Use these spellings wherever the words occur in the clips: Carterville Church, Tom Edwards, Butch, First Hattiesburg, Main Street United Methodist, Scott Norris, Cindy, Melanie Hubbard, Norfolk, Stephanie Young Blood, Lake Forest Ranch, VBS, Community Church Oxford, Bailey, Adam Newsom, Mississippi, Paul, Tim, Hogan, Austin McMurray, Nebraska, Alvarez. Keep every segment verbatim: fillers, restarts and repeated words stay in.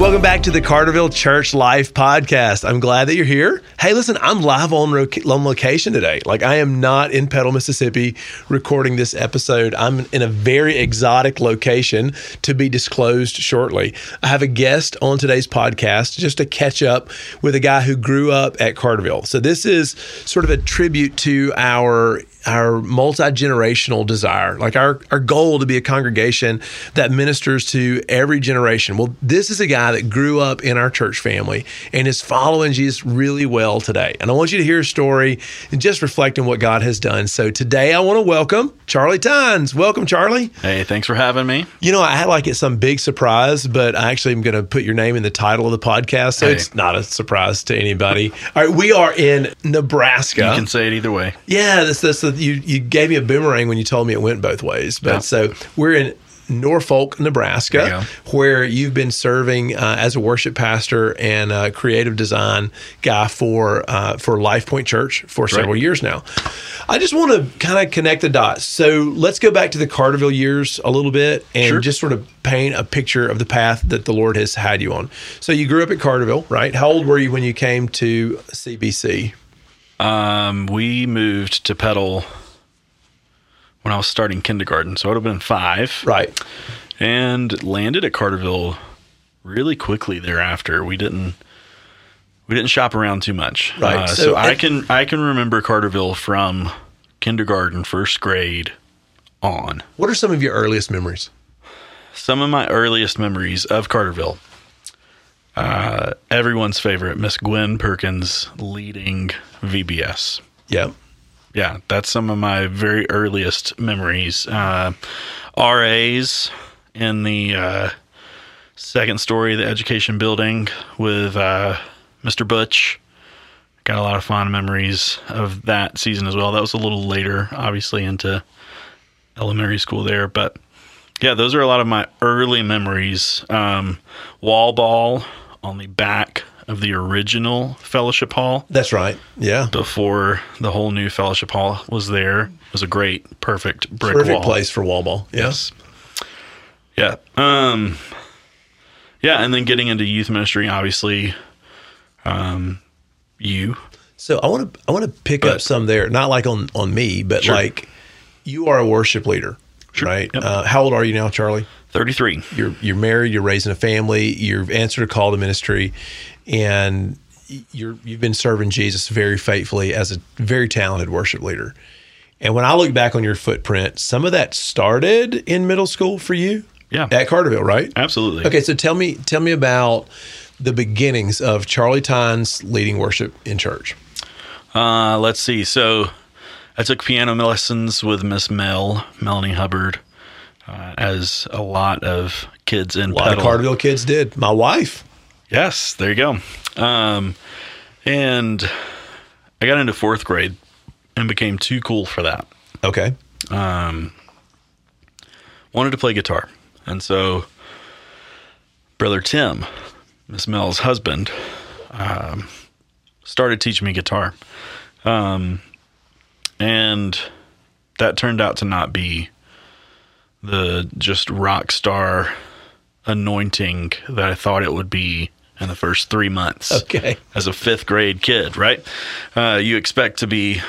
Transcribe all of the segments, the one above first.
Welcome back to the Carterville Church Life Podcast. I'm glad that you're here. Hey, listen, I'm live on, ro- on location today. Like, I am not in Petal, Mississippi, recording this episode. I'm in a very exotic location to be disclosed shortly. I have a guest on today's podcast just to catch up with a guy who grew up at Carterville. So this is sort of a tribute to our our multi-generational desire, like our, our goal to be a congregation that ministers to every generation. Well, this is a guy that grew up in our church family and is following Jesus really well today. And I want you to hear his story and just reflect on what God has done. So today I want to welcome Charlie Tynes. Welcome, Charlie. Hey, thanks for having me. You know, I had like it's some big surprise, but I actually am going to put your name in the title of the podcast, so hey. It's not a surprise to anybody. All right, we are in Nebraska. You can say it either way. Yeah, that's the You, you gave me a boomerang when you told me it went both ways. But yeah. So we're in Norfolk, Nebraska, you where you've been serving uh, as a worship pastor and a creative design guy for uh, for Life Point Church for right. several years now. I just want to kind of connect the dots. So let's go back to the Carterville years a little bit and sure. just sort of paint a picture of the path that the Lord has had you on. So you grew up at Carterville, right? How old were you when you came to C B C? Um, we moved to Petal when I was starting kindergarten, so I would have been five. Right. And landed at Carterville really quickly thereafter. We didn't we didn't shop around too much. Right. Uh, so so I can I can remember Carterville from kindergarten, first grade on. What are some of your earliest memories? Some of my earliest memories of Carterville. Uh, everyone's favorite, Miss Gwen Perkins leading V B S. Yeah. Yeah, that's some of my very earliest memories. Uh, R As in the uh, second story of the education building with uh, Mister Butch. Got a lot of fond memories of that season as well. That was a little later, obviously, into elementary school there, but yeah, those are a lot of my early memories. Um, wall ball on the back of the original fellowship hall. That's right. Yeah. Before the whole new fellowship hall was there. It was a great, perfect brick perfect wall. Perfect place for wall ball. Yeah. Yes. Yeah. Um, yeah. And then getting into youth ministry, obviously, um, you. So I want to, I want to pick but, up some there, not like on, on me, but sure. like you are a worship leader. Sure. Right. Yep. Uh, how old are you now, Charlie? thirty-three. You're you're married. You're raising a family. You've answered a call to ministry, and you're you've been serving Jesus very faithfully as a very talented worship leader. And when I look back on your footprint, some of that started in middle school for you. Yeah, at Carterville, right? Absolutely. Okay, so tell me tell me about the beginnings of Charlie Tynes leading worship in church. Uh, let's see. So. I took piano lessons with Miss Mel, Melanie Hubbard, uh, as a lot of kids in Petal. A lot of Carterville kids did. My wife. Yes, there you go. Um, and I got into fourth grade and became too cool for that. Okay. Um, wanted to play guitar. And so Brother Tim, Miss Mel's husband, um, started teaching me guitar. Um And that turned out to not be the just rock star anointing that I thought it would be in the first three months. Okay. As a fifth grade kid, right? Uh, you expect to be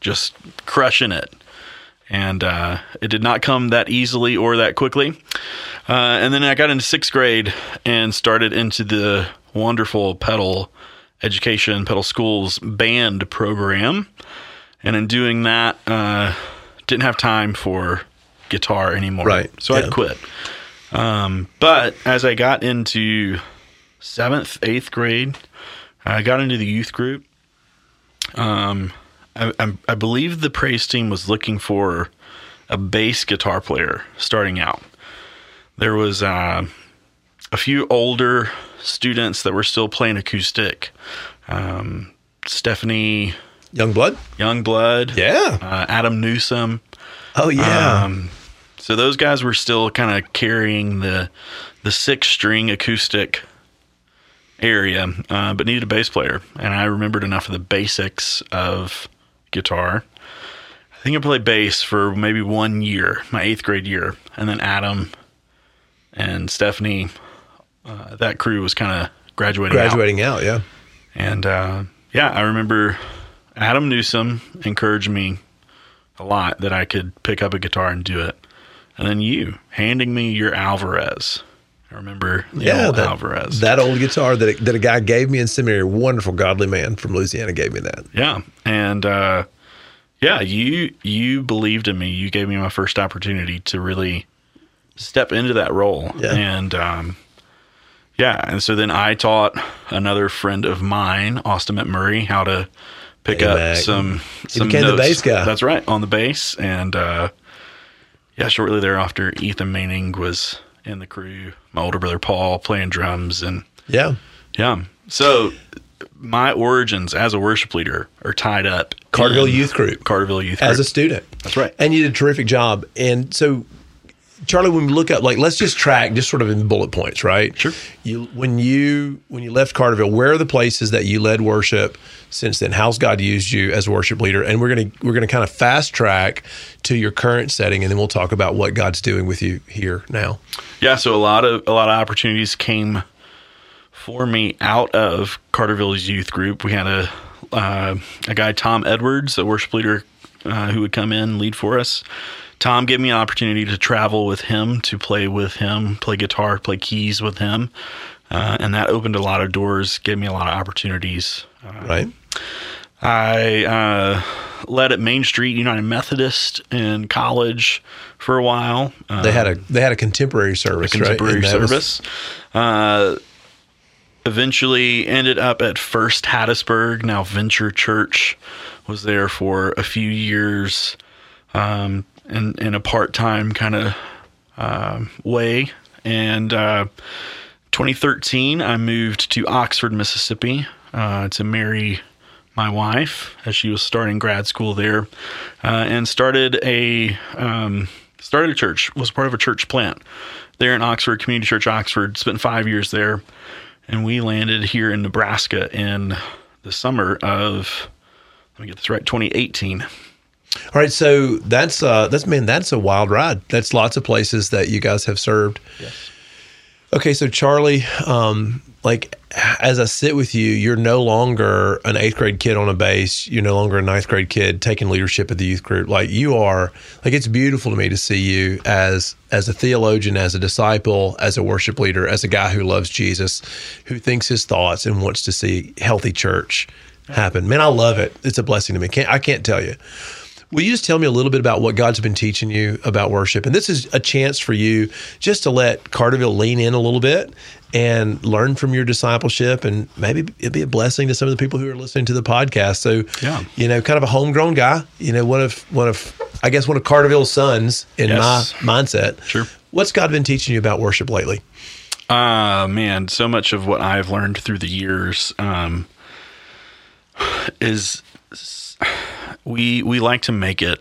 just crushing it. And uh, it did not come that easily or that quickly. Uh, and then I got into sixth grade and started into the wonderful Petal Education, Petal Schools band program. And in doing that, uh, didn't have time for guitar anymore. Right. So yeah. I quit. Um, but as I got into seventh, eighth grade, I got into the youth group. Um, I, I, I believe the praise team was looking for a bass guitar player starting out. There was uh, a few older students that were still playing acoustic. Um, Stephanie... Young Blood? Young Blood. Yeah. Uh, Adam Newsom. Oh, yeah. Um, So those guys were still kind of carrying the the six string acoustic area, uh, but needed a bass player. And I remembered enough of the basics of guitar. I think I played bass for maybe one year, my eighth grade year. And then Adam and Stephanie, uh, that crew was kind of graduating out. Graduating out, out yeah. And uh, yeah, I remember Adam Newsom encouraged me a lot that I could pick up a guitar and do it. And then you handing me your Alvarez. I remember the yeah, old that, Alvarez. That old guitar that, that a guy gave me in seminary, a wonderful godly man from Louisiana gave me that. Yeah. And uh, yeah, you you believed in me. You gave me my first opportunity to really step into that role. Yeah. And um, yeah, and so then I taught another friend of mine, Austin McMurray, how to pick hey, up Mac. some some He became notes. The bass guy. That's right, on the bass. And uh, yeah, shortly thereafter, Ethan Manning was in the crew, my older brother Paul playing drums, and yeah, yeah. So my origins as a worship leader are tied up Carterville Youth Group, Carterville Youth Group as a student. That's right, and you did a terrific job. And so, Charlie, when we look up, like, let's just track, just sort of in bullet points, right? Sure. You when you when you left Carterville, where are the places that you led worship since then? How's God used you as a worship leader? And we're gonna we're gonna kind of fast track to your current setting, and then we'll talk about what God's doing with you here now. Yeah. So a lot of a lot of opportunities came for me out of Carterville's youth group. We had a uh, a guy, Tom Edwards, a worship leader, uh, who would come in and lead for us. Tom gave me an opportunity to travel with him, to play with him, play guitar, play keys with him. Uh, and that opened a lot of doors, gave me a lot of opportunities. Uh, right. I uh, led at Main Street United Methodist in college for a while. Um, they had a they had a contemporary service, a contemporary right? Contemporary service. Was... Uh, eventually ended up at First Hattiesburg, now Venture Church. Was there for a few years. Um In, in a part-time kind of uh, way. And uh, twenty thirteen, I moved to Oxford, Mississippi uh, to marry my wife as she was starting grad school there, uh, and started a um, started a church, was part of a church plant there in Oxford, Community Church Oxford, spent five years there. And we landed here in Nebraska in the summer of, let me get this right, twenty eighteen. All right, so that's uh, that's man, that's a wild ride. That's lots of places that you guys have served. Yes. Okay, so Charlie, um, like as I sit with you, you're no longer an eighth grade kid on a bass. You're no longer a ninth grade kid taking leadership at the youth group. Like you are, like it's beautiful to me to see you as as a theologian, as a disciple, as a worship leader, as a guy who loves Jesus, who thinks his thoughts and wants to see healthy church happen. Man, I love it. It's a blessing to me. Can't, I can't tell you. Will you just tell me a little bit about what God's been teaching you about worship? And this is a chance for you just to let Carterville lean in a little bit and learn from your discipleship, and maybe it'd be a blessing to some of the people who are listening to the podcast. So, yeah. you know, kind of a homegrown guy, you know, one of, one of I guess, one of Carterville's sons in yes. my mindset. Sure. What's God been teaching you about worship lately? Uh, man, so much of what I've learned through the years um, is... We we like to make it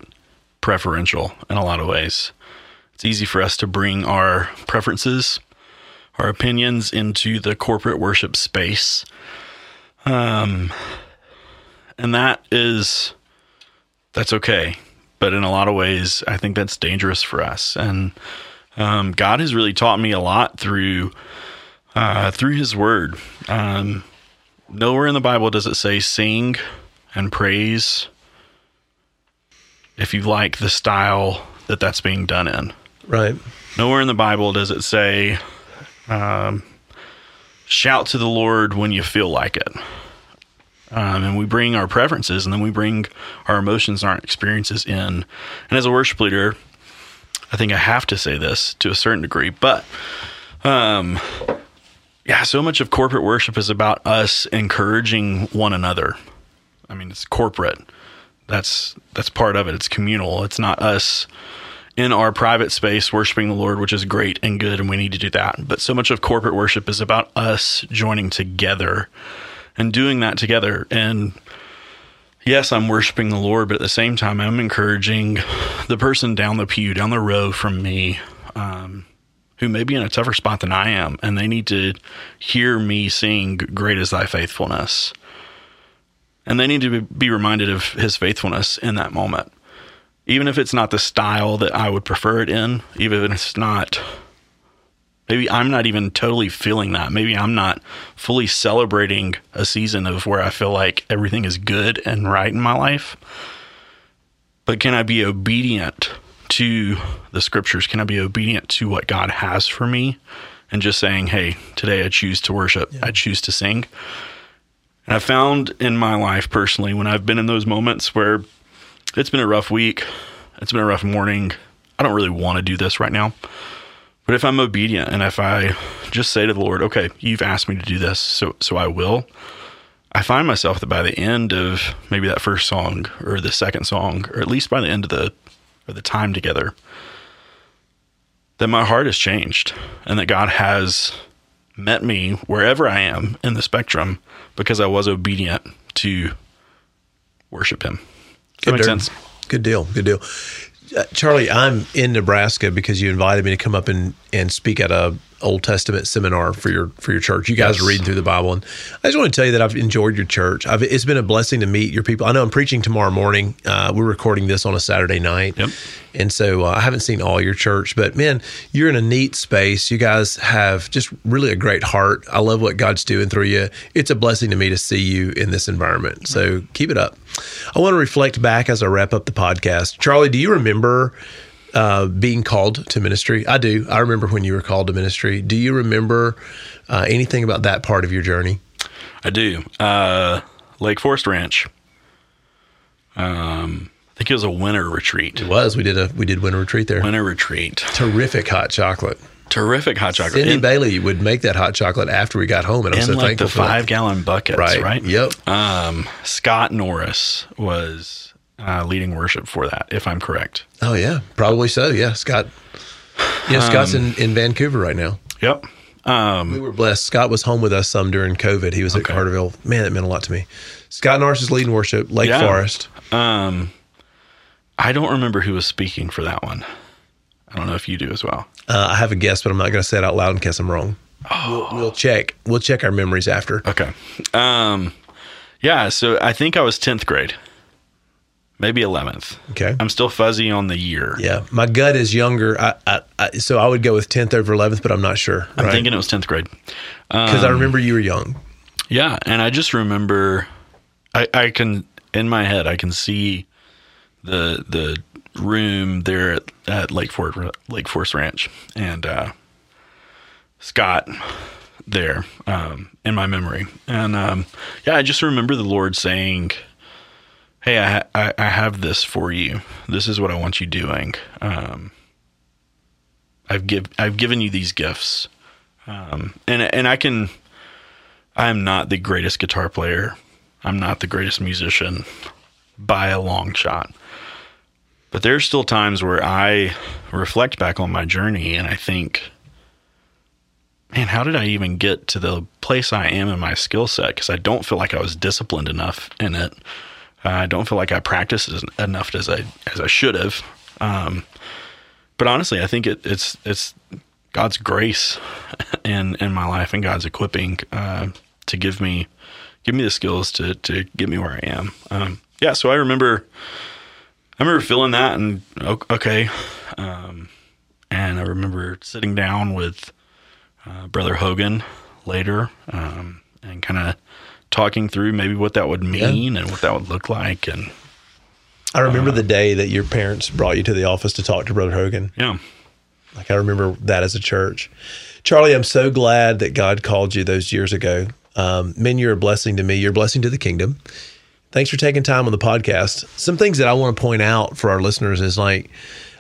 preferential in a lot of ways. It's easy for us to bring our preferences, our opinions into the corporate worship space. Um, and that is, that's okay. But in a lot of ways, I think that's dangerous for us. And um, God has really taught me a lot through, uh, through his word. Um, nowhere in the Bible does it say sing and praise if you like the style that that's being done in. Right. Nowhere in the Bible does it say, um, shout to the Lord when you feel like it. Um, and we bring our preferences, and then we bring our emotions and our experiences in. And as a worship leader, I think I have to say this to a certain degree, but um, yeah, so much of corporate worship is about us encouraging one another. I mean, it's corporate. That's that's part of it. It's communal. It's not us in our private space worshiping the Lord, which is great and good, and we need to do that. But so much of corporate worship is about us joining together and doing that together. And yes, I'm worshiping the Lord, but at the same time, I'm encouraging the person down the pew, down the row from me, um, who may be in a tougher spot than I am, and they need to hear me sing, "Great is thy faithfulness." And they need to be reminded of his faithfulness in that moment. Even if it's not the style that I would prefer it in, even if it's not, maybe I'm not even totally feeling that. Maybe I'm not fully celebrating a season of where I feel like everything is good and right in my life. But can I be obedient to the scriptures? Can I be obedient to what God has for me? And just saying, hey, today I choose to worship. Yeah. I choose to sing. And I found in my life personally, when I've been in those moments where it's been a rough week, it's been a rough morning, I don't really want to do this right now. But if I'm obedient and if I just say to the Lord, okay, you've asked me to do this, so so I will, I find myself that by the end of maybe that first song or the second song, or at least by the end of the or the time together, that my heart has changed and that God has met me wherever I am in the spectrum because I was obedient to worship him. Does that make sense? Good deal. Good deal. Uh, Charlie, I'm in Nebraska because you invited me to come up and, and speak at a Old Testament seminar for your for your church. You guys yes. are reading through the Bible, and I just want to tell you that I've enjoyed your church. I've, it's been a blessing to meet your people. I know I'm preaching tomorrow morning. Uh, we're recording this on a Saturday night, yep. and so uh, I haven't seen all your church. But man, you're in a neat space. You guys have just really a great heart. I love what God's doing through you. It's a blessing to me to see you in this environment. So keep it up. I want to reflect back as I wrap up the podcast. Charlie, do you remember Uh, being called to ministry? I do. I remember when you were called to ministry. Do you remember uh, anything about that part of your journey? I do. Uh, Lake Forest Ranch. Um, I think it was a winter retreat. It was. We did a we did winter retreat there. Winter retreat. Terrific hot chocolate. Terrific hot chocolate. Cindy and Bailey would make that hot chocolate after we got home, and I'm so like thankful for that. In like the five-gallon buckets, right? right? Yep. Um, Scott Norris was Uh, leading worship for that, if I'm correct. Oh, yeah. Probably so, yeah. Scott. Yeah, Scott's um, in, in Vancouver right now. Yep. Um, we were blessed. Scott was home with us some during COVID. He was okay. at Carterville. Man, that meant a lot to me. Scott Norris is leading worship, Lake yeah. Forest. Um, I don't remember who was speaking for that one. I don't know if you do as well. Uh, I have a guess, but I'm not going to say it out loud in case I'm wrong. Oh. We'll, we'll check. We'll check our memories after. Okay. Um, yeah, so I think I was tenth grade. Maybe eleventh. Okay. I'm still fuzzy on the year. Yeah. My gut is younger. I, I, I So I would go with tenth over eleventh, but I'm not sure. I'm right? thinking it was tenth grade. Because um, I remember you were young. Yeah. And I just remember, I, I can, in my head, I can see the the room there at, at Lake, Fort, Lake Forest Ranch and uh, Scott there um, in my memory. And um, yeah, I just remember the Lord saying, hey, I, I I have this for you. This is what I want you doing. Um, I've give I've given you these gifts, um, and and I can. I am not the greatest guitar player. I'm not the greatest musician, by a long shot. But there's still times where I reflect back on my journey, and I think, man, how did I even get to the place I am in my skill set? Because I don't feel like I was disciplined enough in it. I don't feel like I practiced as, enough as I as I should have, um, but honestly, I think it, it's it's God's grace in in my life and God's equipping uh, to give me give me the skills to to get me where I am. Um, yeah, so I remember I remember feeling that and okay, um, and I remember sitting down with uh, Brother Hogan later um, and kind of talking through maybe what that would mean yeah. and what that would look like. And I remember uh, the day that your parents brought you to the office to talk to Brother Hogan. Yeah. Like I remember that as a church. Charlie, I'm so glad that God called you those years ago. Um, man, you're a blessing to me. You're a blessing to the kingdom. Thanks for taking time on the podcast. Some things that I want to point out for our listeners is like,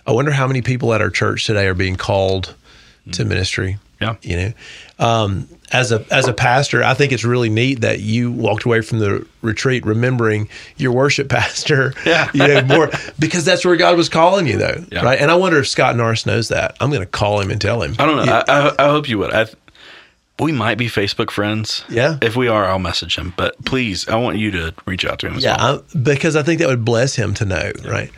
I wonder how many people at our church today are being called mm. to ministry. Yeah. You know, um, as a as a pastor, I think it's really neat that you walked away from the retreat remembering your worship pastor. Yeah. You know, more because that's where God was calling you, though, yeah. right? And I wonder if Scott Norris knows that. I'm going to call him and tell him. I don't know. You, I, I I hope you would. I we might be Facebook friends. Yeah. If we are, I'll message him. But please, I want you to reach out to him as yeah, well. Yeah, because I think that would bless him to know, yeah. right?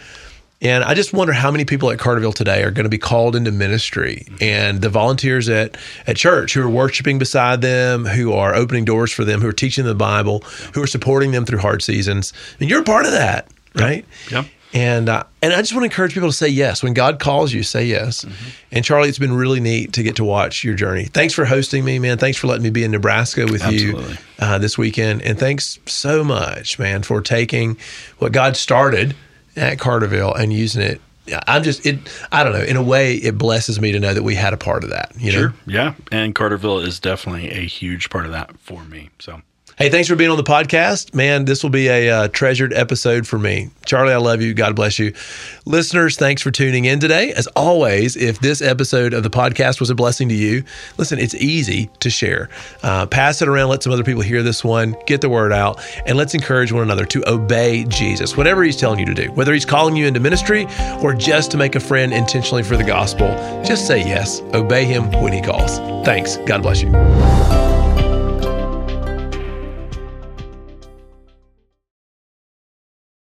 And I just wonder how many people at Carterville today are going to be called into ministry. And the volunteers at, at church who are worshiping beside them, who are opening doors for them, who are teaching the Bible, who are supporting them through hard seasons. And you're a part of that, right? Yeah. yeah. And uh, and I just want to encourage people to say yes. When God calls you, say yes. Mm-hmm. And Charlie, it's been really neat to get to watch your journey. Thanks for hosting me, man. Thanks for letting me be in Nebraska with Absolutely. you uh, this weekend. And thanks so much, man, for taking what God started at Carterville and using it. I'm just, it. I don't know, in a way, it blesses me to know that we had a part of that. You sure, know? yeah. And Carterville is definitely a huge part of that for me, so. Hey, thanks for being on the podcast. Man, this will be a uh, treasured episode for me. Charlie, I love you. God bless you. Listeners, thanks for tuning in today. As always, if this episode of the podcast was a blessing to you, listen, it's easy to share. Uh, pass it around. Let some other people hear this one. Get the word out. And let's encourage one another to obey Jesus, whatever he's telling you to do, whether he's calling you into ministry or just to make a friend intentionally for the gospel. Just say yes. Obey him when he calls. Thanks. God bless you.